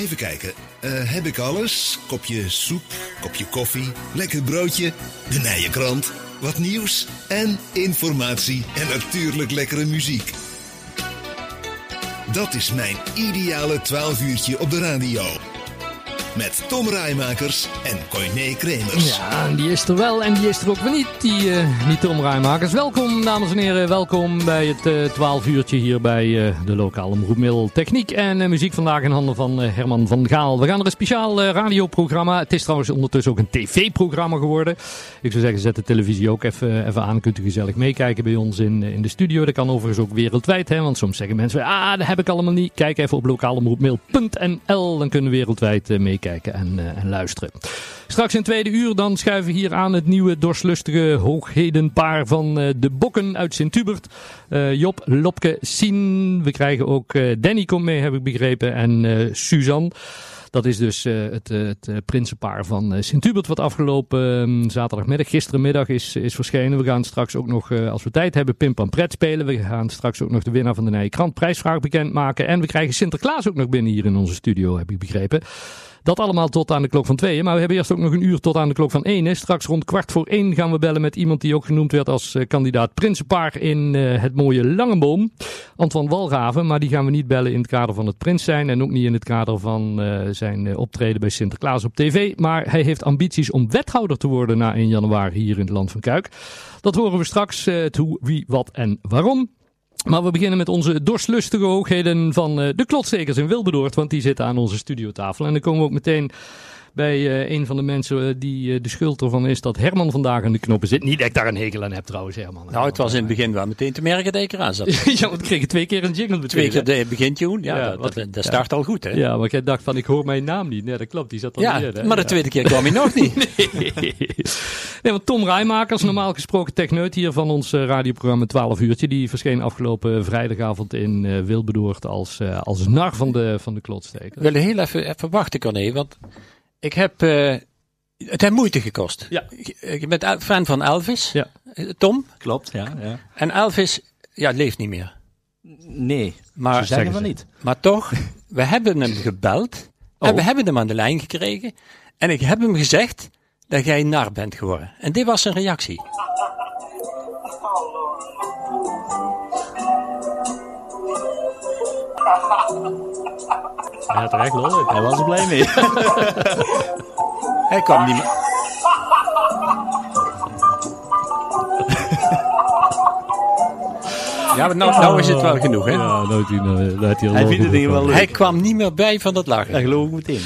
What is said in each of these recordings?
Even kijken. Heb ik alles? Kopje soep, kopje koffie, lekker broodje, de Nije Krant, wat nieuws en informatie en natuurlijk lekkere muziek. Dat is mijn ideale 12 uurtje op de radio. Met Tom Raaimakers en Corné Kremers. Ja, en die is er wel en die is er ook weer niet, die Tom Raaimakers. Welkom, dames en heren. Welkom bij het 12 uurtje hier bij de lokale omroepmiddel techniek en muziek vandaag in handen van Herman van Gaal. We gaan er een speciaal radioprogramma. Het is trouwens ondertussen ook een tv-programma geworden. Ik zou zeggen, zet de televisie ook even aan. Kunt u gezellig meekijken bij ons in de studio. Dat kan overigens ook wereldwijd, hè, want soms zeggen mensen, dat heb ik allemaal niet. Kijk even op lokaleomroepmiddel.nl, dan kunnen we wereldwijd meekijken. Kijken en luisteren. Straks in tweede uur dan schuiven we hier aan het nieuwe dorslustige hooghedenpaar van de Bokken uit Sint Hubert. Job, Lopke, Sien. We krijgen ook Danny komt mee, heb ik begrepen. En Suzanne. Dat is dus het prinsenpaar van Sint Hubert wat afgelopen zaterdagmiddag, gisterenmiddag is verschenen. We gaan straks ook nog, als we tijd hebben, Pimpam Pret spelen. We gaan straks ook nog de winnaar van de Nije Krant prijsvraag bekendmaken. En we krijgen Sinterklaas ook nog binnen hier in onze studio, heb ik begrepen. Dat allemaal tot aan de klok van 2. Maar we hebben eerst ook nog een uur tot aan de klok van 1. Straks rond 1:15 gaan we bellen met iemand die ook genoemd werd als kandidaat Prinsenpaar in het mooie Langenboom. Anton Walraven, maar die gaan we niet bellen in het kader van het prins zijn. En ook niet in het kader van zijn optreden bij Sinterklaas op tv. Maar hij heeft ambities om wethouder te worden na 1 januari hier in het land van Kuik. Dat horen we straks. Het hoe, wie, wat en waarom. Maar we beginnen met onze dorslustige hoogheden van de klotstekers in Wilbertoord, want die zitten aan onze studiotafel. En dan komen we ook meteen bij een van de mensen die de schuld ervan is dat Herman vandaag aan de knoppen zit. Niet dat ik daar een hekel aan heb trouwens, Herman. Nou, het was in het begin wel meteen te merken dat ik eraan zat. Ja, want ik kreeg 2 keer een jingle meteen. 2 keer de begintune, dat start al goed, hè? Ja, maar jij dacht van, ik hoor mijn naam niet. Nee, dat klopt, die zat al neer. Ja, maar de tweede keer kwam hij nog niet. Nee, want Tom Raaimakers, normaal gesproken techneut hier van ons radioprogramma 12 uurtje, die verscheen afgelopen vrijdagavond in Wilbertoord als nar van de klotstekers. We willen heel even wachten, Corné, want ik heb, het heeft moeite gekost. Ja. Je bent fan van Elvis, ja. Tom. Klopt, ja. En Elvis, leeft niet meer. Nee, maar ze zeggen van niet. Maar toch, we hebben hem gebeld en we hebben hem aan de lijn gekregen. En ik heb hem gezegd dat jij nar bent geworden. En dit was zijn reactie. Hij had er echt lol in. Hij was er blij mee. Hij kwam niet meer. Ja, maar nou is het wel genoeg, hè? Ja, hij vindt het ding wel leuk. Hij kwam niet meer bij van dat lachen. Daar geloof ik meteen.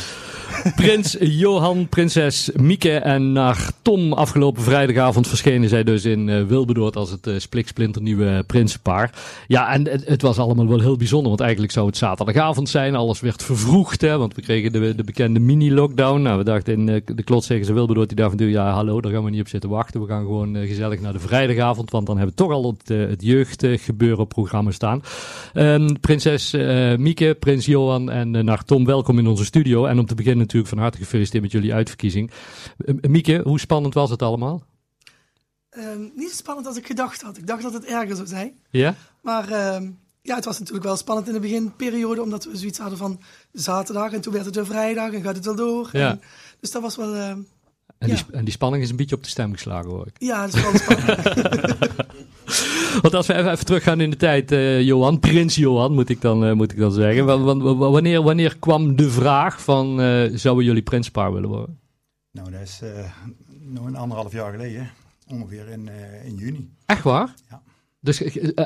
Prins Johan, prinses Mieke en naar Tom afgelopen vrijdagavond verschenen zij dus in Wilbertoord als het spliksplinternieuwe prinsenpaar. Ja, en het was allemaal wel heel bijzonder, want eigenlijk zou het zaterdagavond zijn. Alles werd vervroegd, hè, want we kregen de bekende mini-lockdown. Nou, we dachten in de klotstekers in Wilbertoord, die dachten hallo, daar gaan we niet op zitten wachten. We gaan gewoon gezellig naar de vrijdagavond, want dan hebben we toch al het jeugdgebeuren op programma staan. Prinses Mieke, prins Johan en naar Tom, welkom in onze studio. En om te beginnen natuurlijk van harte gefeliciteerd met jullie uitverkiezing. Mieke, hoe spannend was het allemaal? Niet zo spannend als ik gedacht had. Ik dacht dat het erger zou zijn. Ja? Maar het was natuurlijk wel spannend in de beginperiode, omdat we zoiets hadden van zaterdag en toen werd het weer vrijdag en gaat het wel door. Ja. Dus dat was wel... En die spanning is een beetje op de stem geslagen, hoor ik. Ja, dat is wel spannend. Want als we even teruggaan in de tijd, Johan, prins Johan moet ik dan zeggen. Wanneer kwam de vraag van, zouden jullie prinspaar willen worden? Nou, dat is nog een 1,5 jaar geleden, ongeveer in juni. Echt waar? Ja. Dus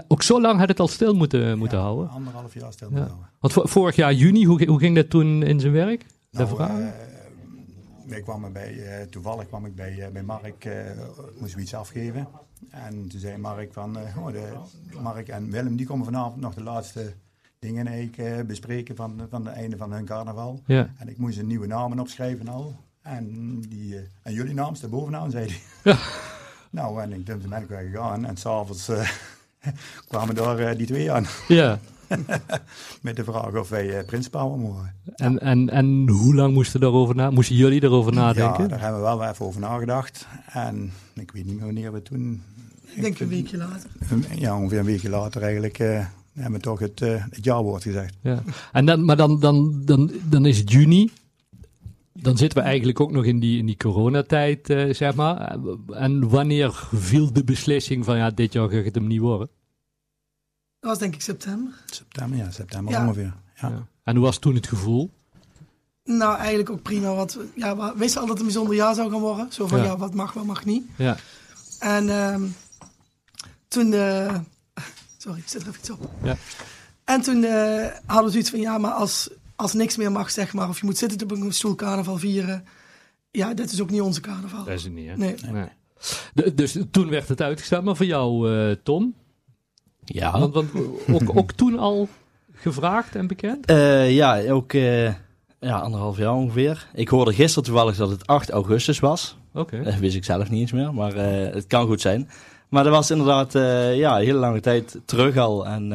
ook zo lang had het al stil moeten houden? 1,5 jaar stil moeten houden. Want vorig jaar juni, hoe ging dat toen in zijn werk, de vraag? Toevallig kwam ik bij Mark, moest we iets afgeven. En toen zei Mark van, Mark en Willem, die komen vanavond nog de laatste dingen eigenlijk bespreken van het einde van hun carnaval. Ja. En ik moest een nieuwe namen opschrijven al. En jullie naam staat bovenaan, zei hij. Ja. Nou, en toen ben ik weer gegaan. En s'avonds kwamen daar die 2 aan. Ja. Met de vraag of wij prinspaar mogen. En hoe lang moesten jullie erover nadenken? Ja, daar hebben we wel even over nagedacht. En ik weet niet wanneer we toen... Ik denk een weekje later. Ja, ongeveer een weekje later eigenlijk Dan hebben we toch het ja-woord gezegd. Ja. En dan, maar dan is het juni. Dan zitten we eigenlijk ook nog in die coronatijd, zeg maar. En wanneer viel de beslissing van ja, dit jaar gaat het hem niet worden? Dat was denk ik september. September, ongeveer. Ja. Ja. En hoe was toen het gevoel? Nou, eigenlijk ook prima. Want ja, we wisten al dat het een bijzonder jaar zou gaan worden. Zo van ja wat mag, wat mag niet. Ja. En toen... Sorry, ik zit er even iets op. Ja. En toen hadden we zoiets van ja, maar als niks meer mag, zeg maar, of je moet zitten op een stoel carnaval vieren. Ja, dit is ook niet onze carnaval. Dat is het niet, hè? Nee. Dus toen werd het uitgesteld. Maar voor jou, Tom? Ja. Want ook toen al gevraagd en bekend? Ja, 1,5 jaar ongeveer. Ik hoorde gisteren toevallig dat het 8 augustus was. Oké. Dat wist ik zelf niet eens meer, maar het kan goed zijn. Maar dat was inderdaad een hele lange tijd terug al. En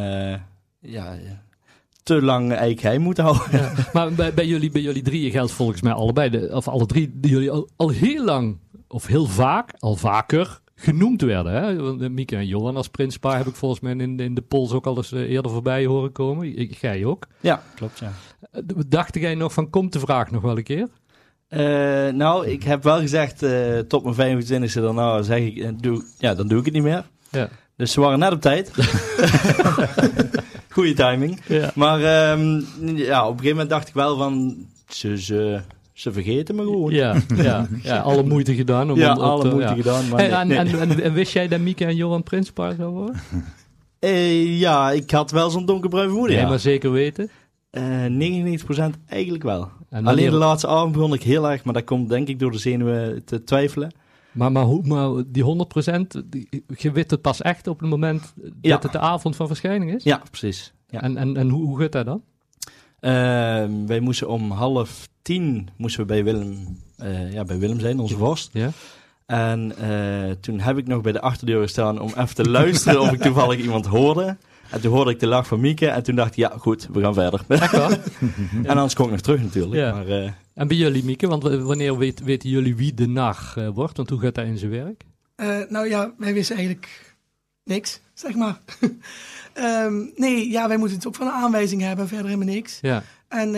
te lang eigenlijk geheim moeten houden. Ja, maar bij jullie drieën geldt volgens mij allebei, of alle drie, die jullie al heel lang, of heel vaak, al vaker genoemd werden. Hè? Mieke en Johan als prinspaar heb ik volgens mij in de polls ook al eens eerder voorbij horen komen. Jij ook. Ja, klopt. Ja. Dacht jij nog van, komt de vraag nog wel een keer? Ik heb wel gezegd, tot mijn 25e, dan zeg ik, dan doe ik het niet meer. Ja. Dus ze waren net op tijd. Goede timing. Ja. Maar op een gegeven moment dacht ik wel van, ze vergeten me gewoon. Ja, alle moeite gedaan. Gedaan. Maar en wist jij dat Mieke en Johan prinspaar zou worden? Ik had wel zo'n donkerbruin vermoeden. Nee, maar zeker weten. 99% eigenlijk wel. Alleen de laatste avond begon ik heel erg, maar dat komt denk ik door de zenuwen te twijfelen. Maar die 100%, je weet het pas echt op het moment dat het de avond van verschijning is? Ja, precies. Ja. En hoe gaat dat dan? Wij moesten om 9:30 moesten we bij Willem zijn, onze vorst. Ja. En toen heb ik nog bij de achterdeur gestaan om even te luisteren of ik toevallig iemand hoorde. En toen hoorde ik de lach van Mieke en toen dacht ik, ja goed, we gaan verder. En anders kon ik nog terug natuurlijk. Ja. Maar, en bij jullie, Mieke, want wanneer weten jullie wie de nacht wordt? Want hoe gaat dat in zijn werk? Wij wisten eigenlijk niks, zeg maar. Wij moeten het ook van een aanwijzing hebben, verder helemaal niks. Ja. En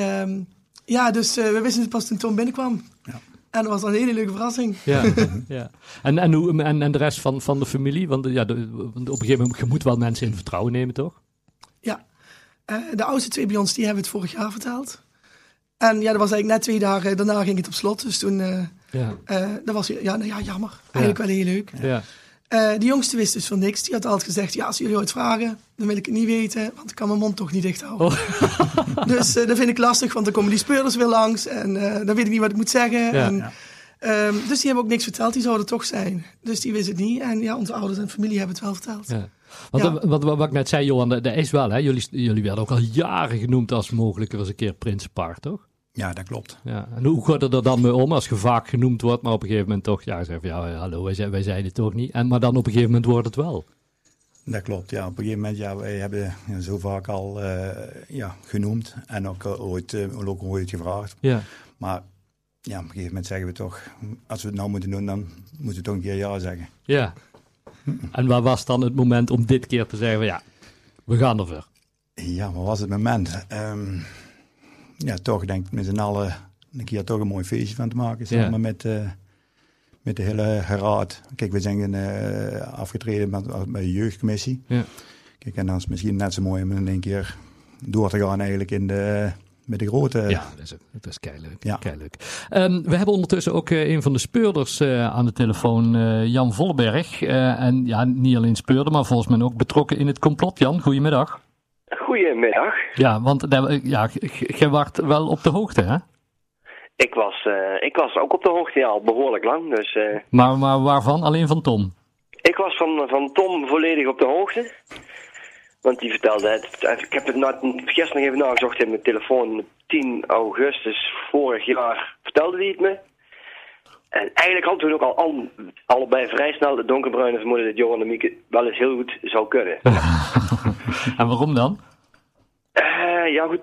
dus we wisten het pas toen Tom binnenkwam. Ja. En dat was een hele leuke verrassing. Ja, ja. En de rest van de familie? Want op een gegeven moment, je moet wel mensen in vertrouwen nemen, toch? Ja. De oudste twee bij ons, die hebben het vorig jaar verteld. En ja, dat was eigenlijk net 2 dagen. Daarna ging het op slot. Dus toen... dat was jammer. Eigenlijk wel heel leuk. Ja. De jongste wist dus van niks. Die had altijd gezegd, ja, als jullie ooit vragen, dan wil ik het niet weten. Want ik kan mijn mond toch niet dicht houden. Oh. Dus dat vind ik lastig, want dan komen die speurders weer langs. En dan weet ik niet wat ik moet zeggen. Ja. En, dus die hebben ook niks verteld. Die zouden toch zijn. Dus die wist het niet. En ja, onze ouders en familie hebben het wel verteld. Ja. Wat ik net zei, Johan, dat is wel, hè? Jullie werden ook al jaren genoemd als mogelijk eens een keer prinsenpaar, toch? Ja, dat klopt. Ja. En hoe gaat het er dan mee om als je vaak genoemd wordt, maar op een gegeven moment toch, hallo, wij zijn het toch niet. Maar dan op een gegeven moment wordt het wel. Dat klopt, ja. Op een gegeven moment, wij hebben zo vaak al genoemd en ook ooit gevraagd. Ja. Maar ja, op een gegeven moment zeggen we toch, als we het nou moeten doen, dan moeten we toch een keer ja zeggen. Ja. En waar was dan het moment om dit keer te zeggen, we gaan ervoor? Ja, wat was het moment? Toch denk ik met z'n allen een keer toch een mooi feestje van te maken. Samen met de hele raad. Kijk, we zijn afgetreden bij de jeugdcommissie. Ja. Kijk, en dan is het misschien net zo mooi om in één keer door te gaan eigenlijk met de grote... Ja, dat is keileuk. Ja. We hebben ondertussen ook een van de speurders aan de telefoon, Jan Volberg. En ja, niet alleen speurder, maar volgens mij ook betrokken in het complot. Jan, goedemiddag. Goedemiddag. Ja, want jij was wel op de hoogte, hè? Ik was ook op de hoogte, ja, al behoorlijk lang. Dus, maar waarvan? Alleen van Tom? Ik was van Tom volledig op de hoogte. Want die vertelde het. Ik heb het gisteren nog even nagezocht in mijn telefoon. 10 augustus vorig jaar vertelde hij het me. En eigenlijk hadden we ook al allebei vrij snel de donkerbruine vermoeden dat Johan en Mieke wel eens heel goed zou kunnen. En waarom dan?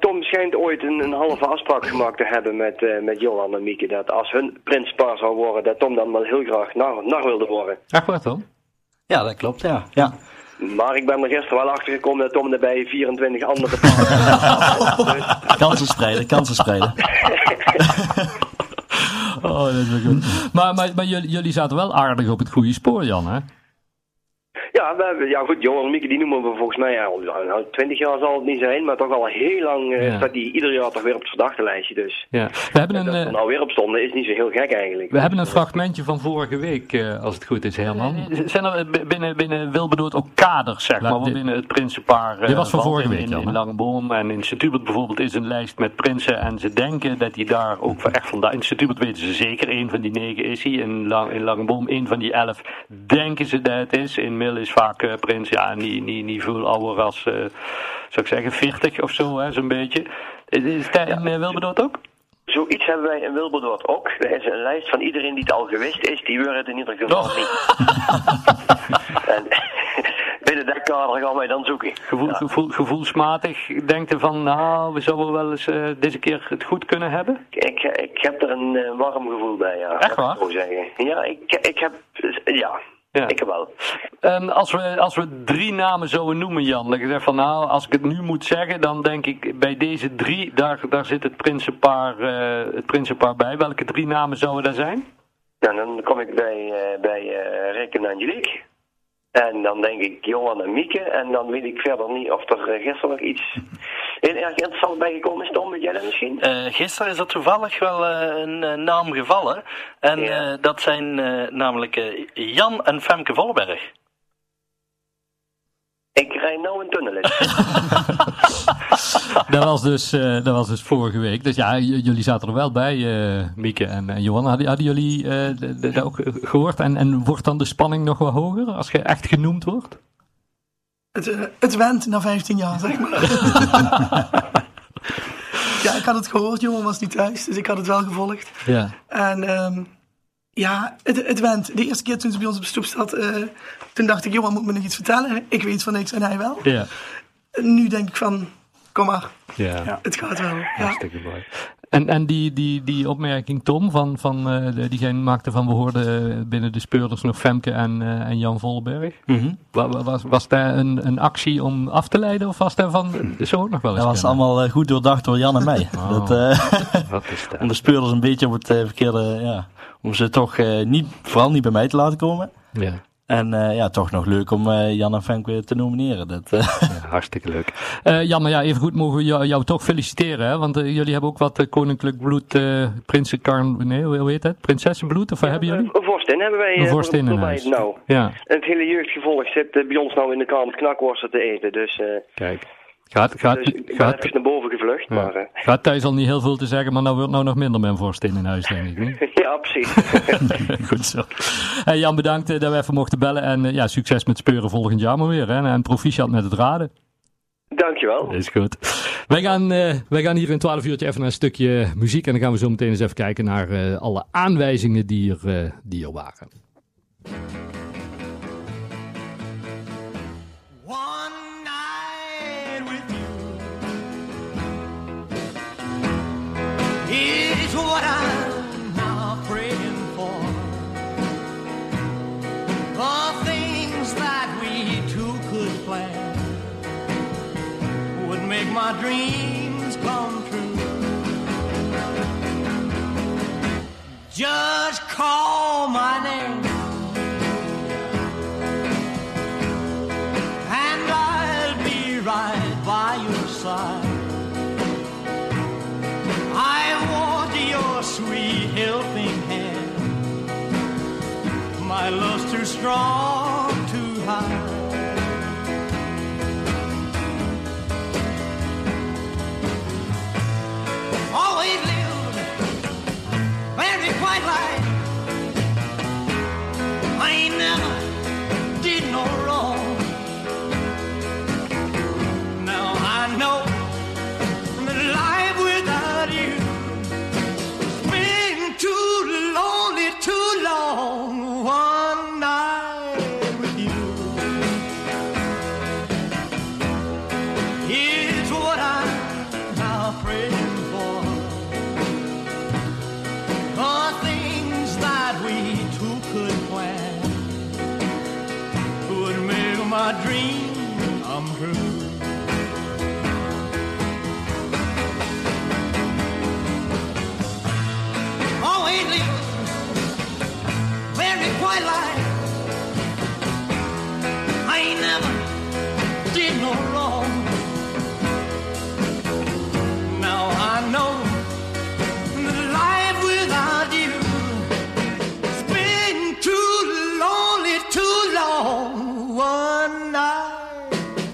Tom schijnt ooit een halve afspraak gemaakt te hebben met Johan en Mieke. Dat als hun prinspaar zou worden, dat Tom dan wel heel graag naar wilde worden. Echt waar, Tom? Ja, dat klopt, ja. Maar ik ben er gisteren wel achter gekomen dat Tom er bij 24 andere paarden. Kansen spreiden. Oh, dat is wel goed. Maar jullie zaten wel aardig op het goede spoor, Jan, hè? Ja, goed, Johan en Mieke, die noemen we volgens mij, al 20 jaar zal het niet zijn, maar toch al heel lang staat die ieder jaar toch weer op het verdachtenlijstje. Dus ja. We hebben dat we nou weer op stonden is niet zo heel gek eigenlijk. We hebben een fragmentje van vorige week, als het goed is, Herman. Zijn er binnen Wilbertoord ook kaders, zeg maar, want binnen het prinsenpaar... Dit was van vorige week, in Langenboom en in Sint Hubert bijvoorbeeld is een lijst met prinsen en ze denken dat die daar ook echt vandaan... In Sint Hubert weten ze zeker, 1 van die 9 is hij, in Langenboom 1 van die 11 denken ze dat het is... In Mil is vaak prins, ja, niet veel ouder als, zou ik zeggen, 40 of zo, hè, zo'n beetje. Is dat in Wilbertoord ook? Zoiets hebben wij in Wilbertoord ook. Er is een lijst van iedereen die het al gewist is, die wil het in ieder geval niet. En binnen dat kader gaan wij dan zoeken. Gevoelsmatig denkt u van, nou, we zouden wel eens deze keer het goed kunnen hebben? Ik heb er een warm gevoel bij, ja. Echt waar? Ja, ik heb... Ja... Ja. Ik heb wel. Als we 3 namen zouden noemen, Jan, dan zeg ik van nou, als ik het nu moet zeggen, dan denk ik bij deze 3, daar zit het prinsenpaar bij. Welke 3 namen zouden daar zijn? Nou, dan kom ik bij Rick en Angelique. En dan denk ik Johan en Mieke. En dan weet ik verder niet of er gisteren nog iets heel erg interessant bij gekomen is. Tom, weet jij dat misschien? Gisteren is er toevallig wel een naam gevallen. En dat zijn namelijk Jan en Femke Vollberg. Ik rijd nou een tunnel in. Dat was dus vorige week. Dus ja, jullie zaten er wel bij, Mieke en Johan. Hadden jullie dat ook gehoord? En wordt dan de spanning nog wel hoger als je echt genoemd wordt? Het went na 15 jaar, zeg maar. Ja, ik had het gehoord. Johan was niet thuis, dus ik had het wel gevolgd. Ja. En... ja, het went. De eerste keer toen ze bij ons op de stoep zat, toen dacht ik, Johan moet me nog iets vertellen. Ik weet van niks en hij wel. Yeah. Nu denk ik van, kom maar. Yeah. Ja, het gaat wel. Hartstikke mooi. En die opmerking, Tom, die jij maakte van we hoorden binnen de speurders nog Femke en Jan Volberg. Mm-hmm. Was daar een actie om af te leiden of was daar van zo nog wel eens? Dat was allemaal goed doordacht door Jan en mij. Oh, dat is om de speurders een beetje op het verkeerde... Om ze toch vooral niet bij mij te laten komen. Ja. En toch nog leuk om Jan en Femke te nomineren. Ja, hartstikke leuk. Jan, maar even goed mogen we jou toch feliciteren. Hè? Want jullie hebben ook wat koninklijk bloed, hoe heet het? Prinsessenbloed, of wat hebben jullie? Een vorstin hebben wij. Een vorstin in huis. Nou. Ja. Het hele jeugdgevolg zit bij ons nou in de kamer knakworsten te eten. Dus, kijk. Ik ben even naar boven gevlucht. Ja. Maar, gaat thuis al niet heel veel te zeggen, maar nou wordt nou nog minder mijn vorstin in huis, denk ik. Niet? Ja, precies. Goed zo. Hey, Jan, bedankt dat we even mochten bellen. En succes met speuren volgend jaar maar weer. Hè? En proficiat met het raden. Dankjewel. Is goed. Wij gaan hier in 12 uurtje even naar een stukje muziek. En dan gaan we zo meteen eens even kijken naar alle aanwijzingen die er waren. It's what I'm now praying for. The things that we two could plan would make my dreams come true. Just call my name. My love's too strong, too high. Always lived very quiet life. I ain't never did no wrong. Now I know that life without you has been too lonely, too long. One night my life. I ain't never did no wrong. Now I know that life without you has been too lonely, too long. One night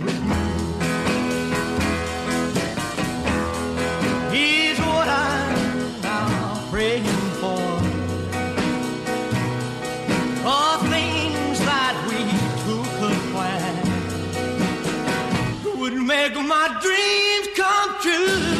with you. Here's what I'm now praying. Make my dreams come true.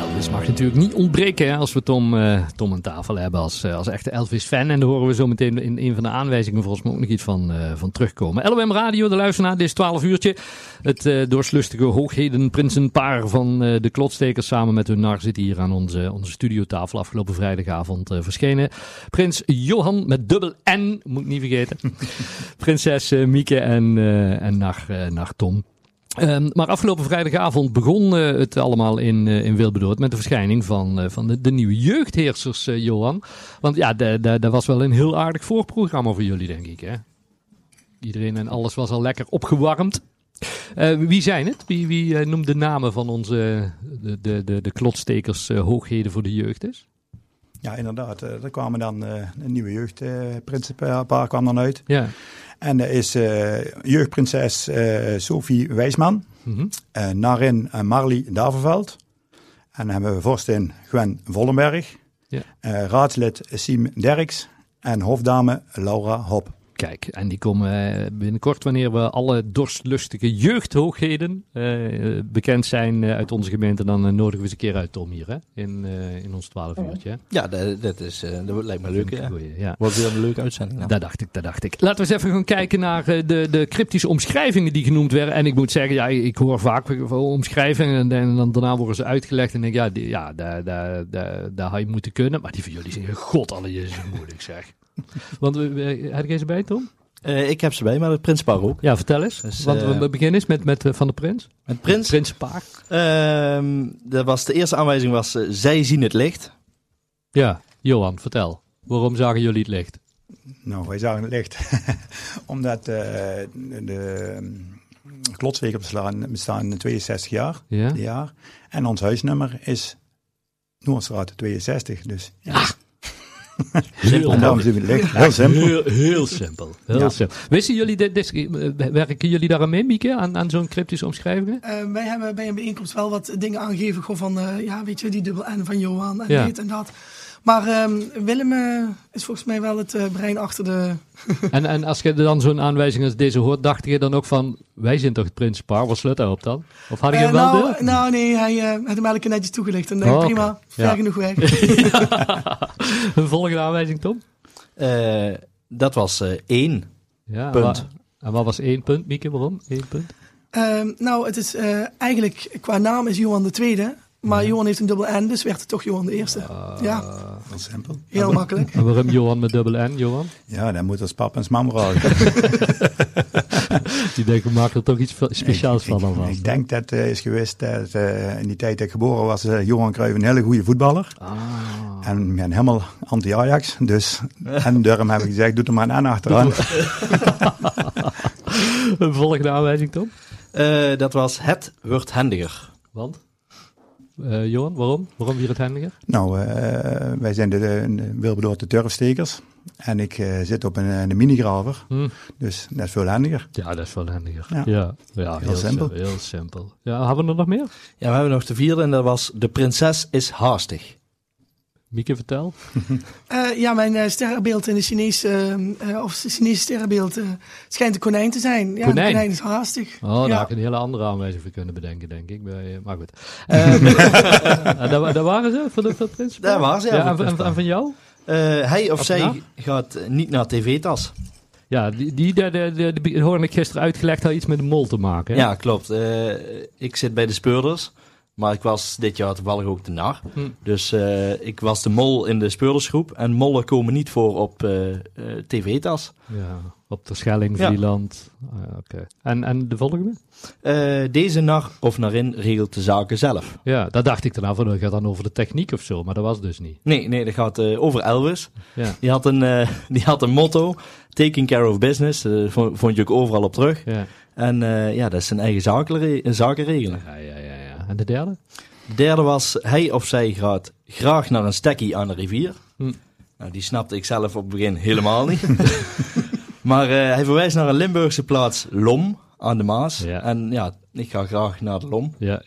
Elvis mag natuurlijk niet ontbreken, hè, als we Tom aan tafel hebben als echte Elvis-fan. En daar horen we zo meteen in een van de aanwijzingen volgens mij ook nog iets van terugkomen. LOM Radio, de luisteraar, dit is 12 uurtje. Het doorslustige hooghedenprinsenpaar van de Klotstekers samen met hun nar zit hier aan onze studiotafel afgelopen vrijdagavond verschenen. Prins Johan met dubbel N, moet ik niet vergeten. Prinses Mieke en nar Tom. Maar afgelopen vrijdagavond begon het allemaal in Wilbertoord met de verschijning van de nieuwe jeugdheersers, Johan. Want ja, dat was wel een heel aardig voorprogramma voor jullie, denk ik, hè? Iedereen en alles was al lekker opgewarmd. Wie zijn het? Wie noemt de namen van onze de Klotstekers hoogheden voor de jeugd is? Ja, inderdaad. Er kwamen dan een nieuwe jeugdprinsenpaar kwam dan uit. Ja. En er is jeugdprinses Sophie Wijsman, mm-hmm. Narin Marlie Daverveld. En dan hebben we vorstin Gwen Vollenberg, ja. Raadslid Siem Derks en hofdame Laura Hop. Kijk, en die komen binnenkort wanneer we alle dorstlustige jeugdhoogheden bekend zijn uit onze gemeente. Dan nodigen we eens een keer uit, Tom, hier, hè? In ons 12 uurtje. Ja, dat lijkt me leuk. Ja. Wordt weer een leuke uitzending. Nou. Dat dacht ik. Laten we eens even gaan kijken naar de cryptische omschrijvingen die genoemd werden. En ik moet zeggen, ja, ik hoor vaak omschrijvingen en dan daarna worden ze uitgelegd. En denk ik, daar had je moeten kunnen. Maar die van jullie zijn god, alle jezus moeilijk, zeg. Want had jij ze bij, Tom? Ik heb ze bij, maar het prinsenpaar ook. Ja, vertel eens. Dus, want we beginnen eens met van de prins. Met prins? Prinsenpaar. De eerste aanwijzing was, zij zien het licht. Ja, Johan, vertel. Waarom zagen jullie het licht? Nou, wij zagen het licht. Omdat de Klotstekers bestaan 62 jaar. Ja. En ons huisnummer is Noordstraat 62. Dus ja. Ah. Heel simpel. Wisten jullie, werken jullie daar aan mee, Mieke, aan zo'n cryptische omschrijvingen? Wij hebben bij een bijeenkomst wel wat dingen aangegeven, gewoon van, weet je, die dubbel N van Johan en dit en dat. Maar Willem is volgens mij wel het brein achter de... en als je dan zo'n aanwijzing als deze hoort, dacht je dan ook van... Wij zijn toch het prinsenpaar, wat sluit daarop dan? Of had je hem wel deel? Nou nee, hij had hem elke netjes toegelicht. En dacht prima, ver genoeg weg. Een volgende aanwijzing, Tom? Dat was 1 punt. En wat was 1 punt, Mieke? Waarom 1 punt? Nou, het is eigenlijk, qua naam is Johan de Tweede... Maar Johan heeft een dubbel N, dus werd het toch Johan de Eerste. Heel simpel. Heel makkelijk. En waarom Johan met dubbel N, Johan? Ja, dan moet als pap en mam vragen. Die denken, we maken er toch iets speciaals van. Ik denk dat is geweest dat in die tijd dat ik geboren was, Johan Cruijff een hele goede voetballer. Ah. En helemaal anti-Ajax. Dus, en daarom heb ik gezegd, doe er maar een N achteraan. Een volgende aanwijzing, Tom? Dat was het wordt handiger. Want? Johan, waarom? Waarom hier het handiger? Nou, wij zijn de Wilbertoord de turfstekers. En ik zit op een minigraver. Dus dat is veel handiger. Ja, dat is veel handiger. Ja, heel simpel. Heel simpel. Ja, hebben we er nog meer? Ja, we hebben nog de vierde en dat was de prinses is haastig. Mieke, vertel. Mijn sterrenbeeld in de Chinese sterrenbeeld schijnt een konijn te zijn. Ja, konijn. Een konijn is haastig. Oh, daar had ik een hele andere aanwijzing voor kunnen bedenken, denk ik. Maar goed. Daar waren ze, voor de prinsenpaar? Daar waren ze, ja. En van jou? Hij of zij gaat niet naar tv-tas. Ja, die hoorde ik gisteren uitgelegd, had iets met de mol te maken. Hè? Ja, klopt. Ik zit bij de speurders. Maar ik was dit jaar toevallig ook de nar. Dus ik was de mol in de speurdersgroep. En mollen komen niet voor op tv-tas. Ja, op de Schelling, Vlieland. Ja. Okay. En de volgende? Deze nar of narin regelt de zaken zelf. Ja, dat dacht ik daarna van. Dat gaat dan over de techniek of zo. Maar dat was dus niet. Nee, dat gaat over Elvis. Ja. Die had een motto. Taking care of business. Vond je ook overal op terug. Ja. En dat is zijn eigen zaken regelen. Ja. En de derde? De derde was, hij of zij gaat graag naar een stekkie aan de rivier. Nou, die snapte ik zelf op het begin helemaal niet. Maar hij verwijst naar een Limburgse plaats, Lom, aan de Maas. Ja. En ja, ik ga graag naar de Lom. Ja,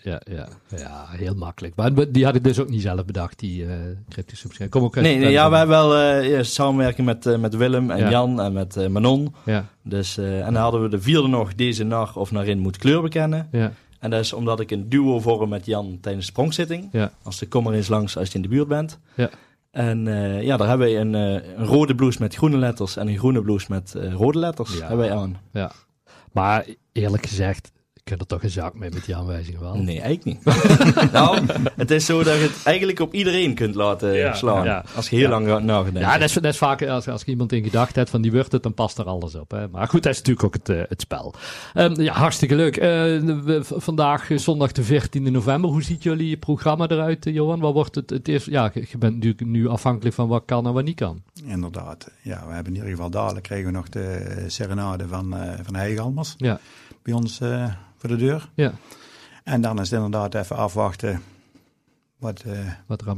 heel makkelijk. Maar die had ik dus ook niet zelf bedacht, die cryptische beschrijving. We hebben wel samenwerking met Willem en Jan en met Manon. Ja. Dus, en dan hadden we de vierde nog, deze nar of narin moet kleur bekennen. Ja. En dat is omdat ik een duo vorm met Jan tijdens de sprongzitting. Ja. Als de kom er eens langs als je in de buurt bent. Ja. En daar hebben wij een rode blouse met groene letters en een groene blouse met rode letters. Ja. Hebben wij aan. Ja. Maar eerlijk gezegd, ik kan er toch een zaak mee met die aanwijzing wel? Nee, eigenlijk niet. Nou, het is zo dat je het eigenlijk op iedereen kunt laten slaan. Ja. Als je heel lang nagedacht. Ja, dat is vaak als je iemand in gedacht hebt van die wordt het, dan past er alles op. Hè. Maar goed, dat is natuurlijk ook het spel. Hartstikke leuk. Vandaag zondag de 14e november. Hoe ziet jullie programma eruit, Johan? Wat wordt het eerst? Ja, je bent natuurlijk nu afhankelijk van wat kan en wat niet kan. Inderdaad. Ja, we hebben in ieder geval dadelijk kregen we nog de serenade van Heigalmers. Ja. Bij ons voor de deur. Ja. En dan is het inderdaad even afwachten wat er aan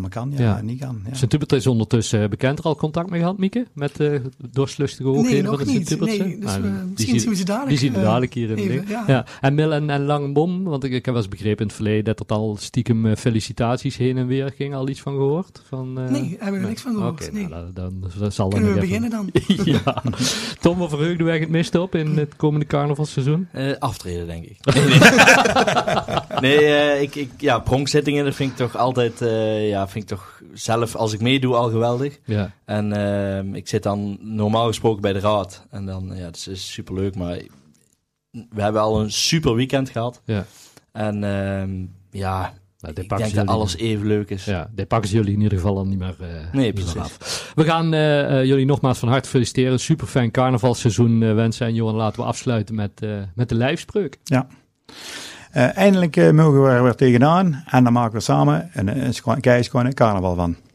me kan. En niet kan. Ja. Sint Hubert is ondertussen bekend. Er al contact mee gehad, Mieke? Met doorslustige hoogheden van de Sint Hubertse? Nee, dus misschien zien we ze dadelijk. Die zien we dadelijk hier in de ding. Ja. En Mil en Langenboom, want ik heb wel eens begrepen in het verleden dat het al stiekem felicitaties heen en weer ging. Al iets van gehoord? Nee, hebben we er niks van gehoord. Okay, nee. Nou, dan zal kunnen we beginnen dan? Ja. Tom, wat verheugde wij het meest op in het komende carnavalseizoen? Aftreden, denk ik. Pronkzittingen. Dat vind ik toch altijd, vind ik toch zelf als ik meedoe al geweldig. Ja. En ik zit dan normaal gesproken bij de raad. En dan, ja, het is superleuk, maar we hebben al een super weekend gehad. Ja. En ik denk dat alles even leuk is. Ja, dit pakken ze jullie in ieder geval al niet meer af. We gaan jullie nogmaals van harte feliciteren. Super fijn carnavalseizoen wensen. En Johan, laten we afsluiten met de lijfspreuk. Ja. Eindelijk mogen we er weer tegenaan en dan maken we samen een keiskone carnaval van.